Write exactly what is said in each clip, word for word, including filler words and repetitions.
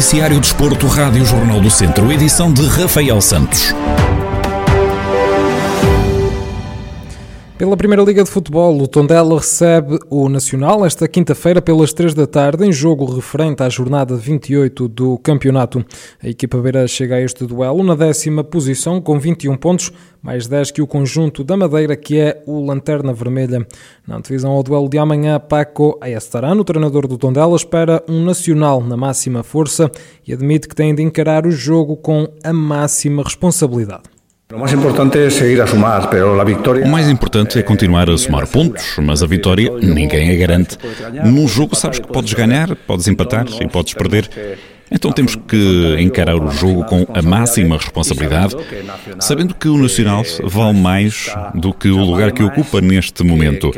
Noticiário Desporto, Rádio Jornal do Centro, edição de Rafael Santos. Pela Primeira Liga de Futebol, o Tondela recebe o Nacional esta quinta-feira pelas três da tarde, em jogo referente à jornada vinte e oito do campeonato. A equipa beira chega a este duelo na décima posição, com vinte e um pontos, mais dez que o conjunto da Madeira, que é o Lanterna Vermelha. Na antevisão ao duelo de amanhã, Paco Ayestarán, o treinador do Tondela, espera um Nacional na máxima força e admite que tem de encarar o jogo com a máxima responsabilidade. O mais importante é seguir a sumar, pero a vitória... O mais importante é continuar a somar pontos, mas a vitória ninguém a garante. Num jogo sabes que podes ganhar, podes empatar e podes perder. Então temos que encarar o jogo com a máxima responsabilidade, sabendo que o Nacional vale mais do que o lugar que ocupa neste momento.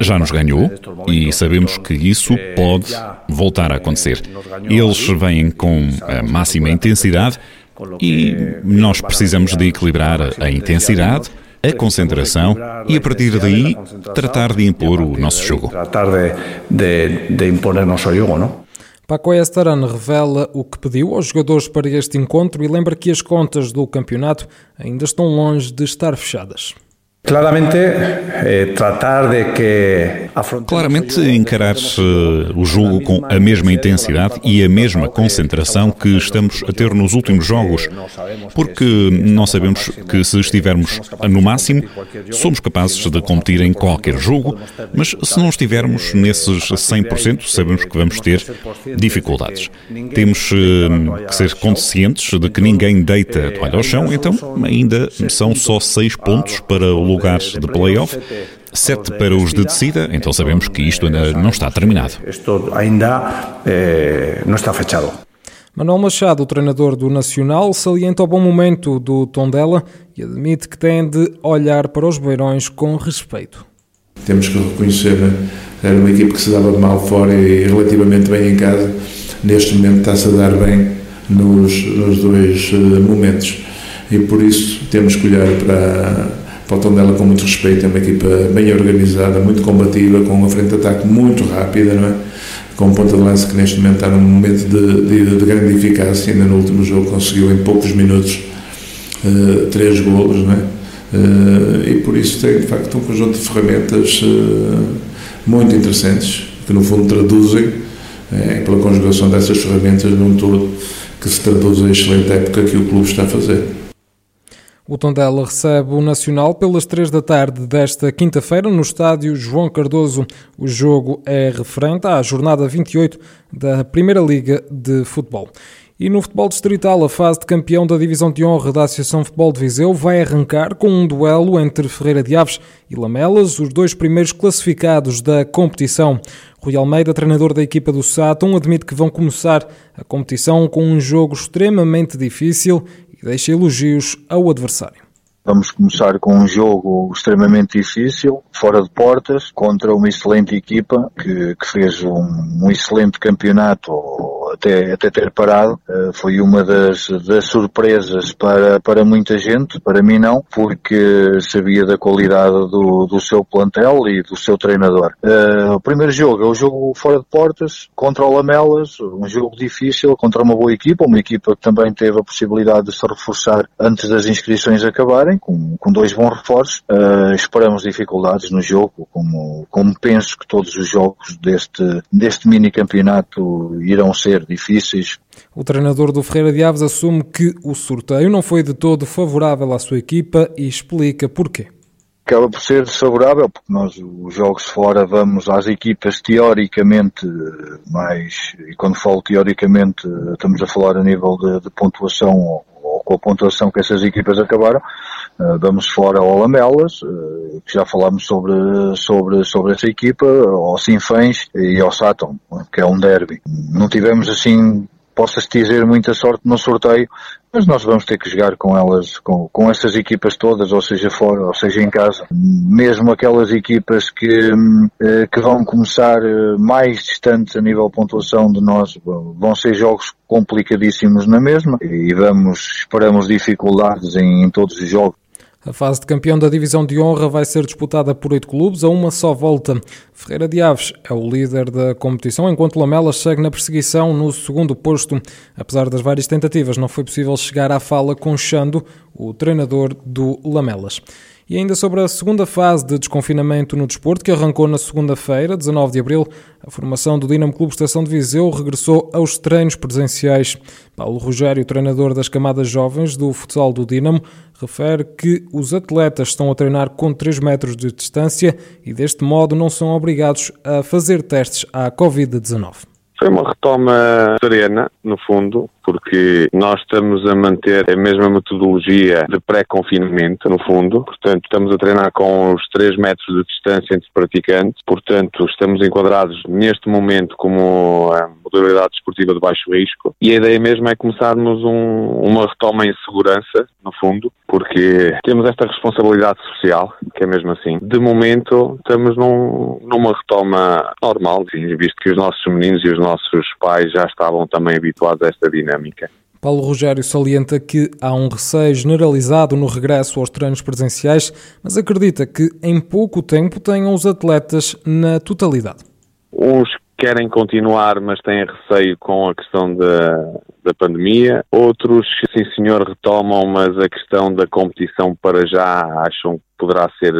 Já nos ganhou e sabemos que isso pode voltar a acontecer. Eles vêm com a máxima intensidade e nós precisamos de equilibrar a intensidade, a concentração e, a partir daí, tratar de impor o nosso jogo. Tratar de impor o nosso jogo, não? Paco Ayestarán revela o que pediu aos jogadores para este encontro e lembra que as contas do campeonato ainda estão longe de estar fechadas. Claramente, eh, tratar de que... Claramente, encarar o jogo com a mesma intensidade e a mesma concentração que estamos a ter nos últimos jogos, porque não sabemos que se estivermos no máximo, somos capazes de competir em qualquer jogo, mas se não estivermos nesses cem por cento, sabemos que vamos ter dificuldades. Temos eh, que ser conscientes de que ninguém deita a toalha ao chão, então ainda são só seis pontos para o lugares de play-off, sete para os de descida, então sabemos que isto ainda não está terminado. Isto ainda eh, não está fechado. Manuel Machado, o treinador do Nacional, salienta o bom momento do Tondela e admite que tem de olhar para os beirões com respeito. Temos que reconhecer, era uma equipe que se dava mal fora e relativamente bem em casa. Neste momento está-se a dar bem nos, nos dois momentos e por isso temos que olhar para... para o Tondela com muito respeito. É uma equipa bem organizada, muito combativa, com uma frente de ataque muito rápida, não é? Com um ponta de lança que neste momento está num momento de, de, de grande eficácia. Ainda no último jogo conseguiu em poucos minutos uh, três golos, não é? Uh, e por isso tem de facto um conjunto de ferramentas uh, muito interessantes, que no fundo traduzem, é, pela conjugação dessas ferramentas num todo, que se traduz a excelente época que o clube está a fazer. O Tondela recebe o Nacional pelas três da tarde desta quinta-feira no Estádio João Cardoso. O jogo é referente à jornada vinte e oito da Primeira Liga de Futebol. E no futebol distrital, a fase de campeão da Divisão de Honra da Associação Futebol de Viseu vai arrancar com um duelo entre Ferreira de Aves e Lamelas, os dois primeiros classificados da competição. Rui Almeida, treinador da equipa do Saturn, admite que vão começar a competição com um jogo extremamente difícil e deixa elogios ao adversário. Vamos começar com um jogo extremamente difícil, fora de portas, contra uma excelente equipa que, que fez um, um excelente campeonato até, até ter parado. Uh, foi uma das, das surpresas para, para muita gente, para mim não, porque sabia da qualidade do, do seu plantel e do seu treinador. Uh, o primeiro jogo é o jogo fora de portas, contra o Lamelas, um jogo difícil, contra uma boa equipa, uma equipa que também teve a possibilidade de se reforçar antes das inscrições acabarem. Com, com dois bons reforços, uh, esperamos dificuldades no jogo, como, como penso que todos os jogos deste, deste mini campeonato irão ser difíceis. O treinador do Ferreira de Aves assume que o sorteio não foi de todo favorável à sua equipa e explica porquê. Acaba por ser desfavorável, porque nós, os jogos fora, vamos às equipas teoricamente mais, e quando falo teoricamente, estamos a falar a nível de, de pontuação ou, ou com a pontuação que essas equipas acabaram. Uh, vamos fora ao Lamelas, uh, que já falámos sobre, sobre, sobre essa equipa, ao Sinfãs e ao Saturn, que é um derby. Não tivemos assim, posso-se dizer, muita sorte no sorteio, mas nós vamos ter que jogar com elas, com, com essas equipas todas, ou seja fora, ou seja em casa. Mesmo aquelas equipas que, que vão começar mais distantes a nível de pontuação de nós, vão ser jogos complicadíssimos na mesma e vamos, esperamos dificuldades em, em todos os jogos. A fase de campeão da divisão de honra vai ser disputada por oito clubes a uma só volta. Ferreira de Aves é o líder da competição, enquanto Lamelas segue na perseguição no segundo posto. Apesar das várias tentativas, não foi possível chegar à fala com Xando, o treinador do Lamelas. E ainda sobre a segunda fase de desconfinamento no desporto, que arrancou na segunda-feira, dezanove de abril, a formação do Dinamo Clube de Estação de Viseu regressou aos treinos presenciais. Paulo Rogério, treinador das camadas jovens do futsal do Dinamo, refere que os atletas estão a treinar com três metros de distância e deste modo não são obrigados a fazer testes à covid dezenove. Foi uma retoma serena, no fundo, porque nós estamos a manter a mesma metodologia de pré-confinamento, no fundo. Portanto, estamos a treinar com os três metros de distância entre praticantes. Portanto, estamos enquadrados neste momento como a modalidade desportiva de baixo risco. E a ideia mesmo é começarmos um, uma retoma em segurança, no fundo, porque temos esta responsabilidade social, que é mesmo assim. De momento, estamos num, numa retoma normal, visto que os nossos meninos e os nossos pais já estavam também habituados a esta dinâmica. Paulo Rogério salienta que há um receio generalizado no regresso aos treinos presenciais, mas acredita que em pouco tempo tenham os atletas na totalidade. Uns querem continuar, mas têm receio com a questão da... da pandemia. Outros, sim senhor, retomam, mas a questão da competição para já acham que poderá ser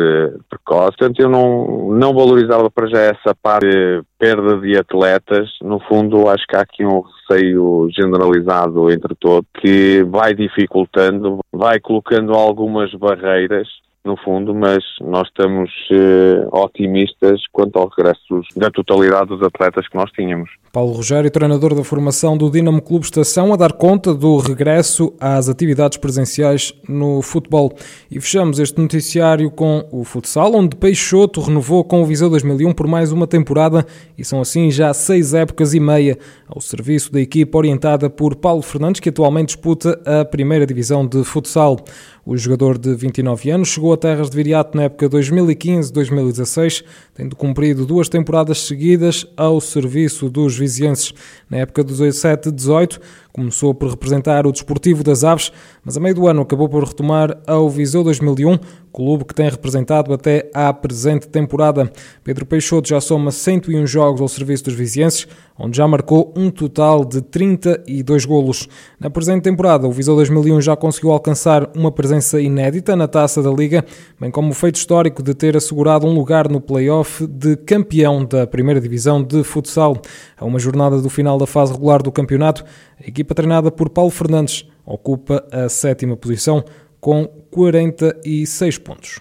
precoce. Portanto, eu não, não valorizava para já essa parte de perda de atletas. No fundo, acho que há aqui um receio generalizado entre todos que vai dificultando, vai colocando algumas barreiras, no fundo, mas nós estamos eh, otimistas quanto ao regresso da totalidade dos atletas que nós tínhamos. Paulo Rogério, treinador da formação do Dinamo Clube Estação, a dar conta do regresso às atividades presenciais no futebol. E fechamos este noticiário com o futsal, onde Peixoto renovou com o Viseu dois mil e um por mais uma temporada e são assim já seis épocas e meia ao serviço da equipa orientada por Paulo Fernandes, que atualmente disputa a primeira divisão de futsal. O jogador de vinte e nove anos chegou a terras de Viriato na época dois mil e quinze dois mil e dezasseis, tendo cumprido duas temporadas seguidas ao serviço dos vizienses. Na época de dezassete dezoito, começou por representar o Desportivo das Aves, mas a meio do ano acabou por retomar ao Viseu dois mil e um, clube que tem representado até à presente temporada. Pedro Peixoto já soma cento e um jogos ao serviço dos vizienses, onde já marcou um total de trinta e dois golos. Na presente temporada, o Viseu dois mil e um já conseguiu alcançar uma presença inédita na Taça da Liga, bem como o feito histórico de ter assegurado um lugar no play-off de campeão da primeira divisão de futsal. A uma jornada do final da fase regular do campeonato, a equipa treinada por Paulo Fernandes ocupa a sétima posição com quarenta e seis pontos.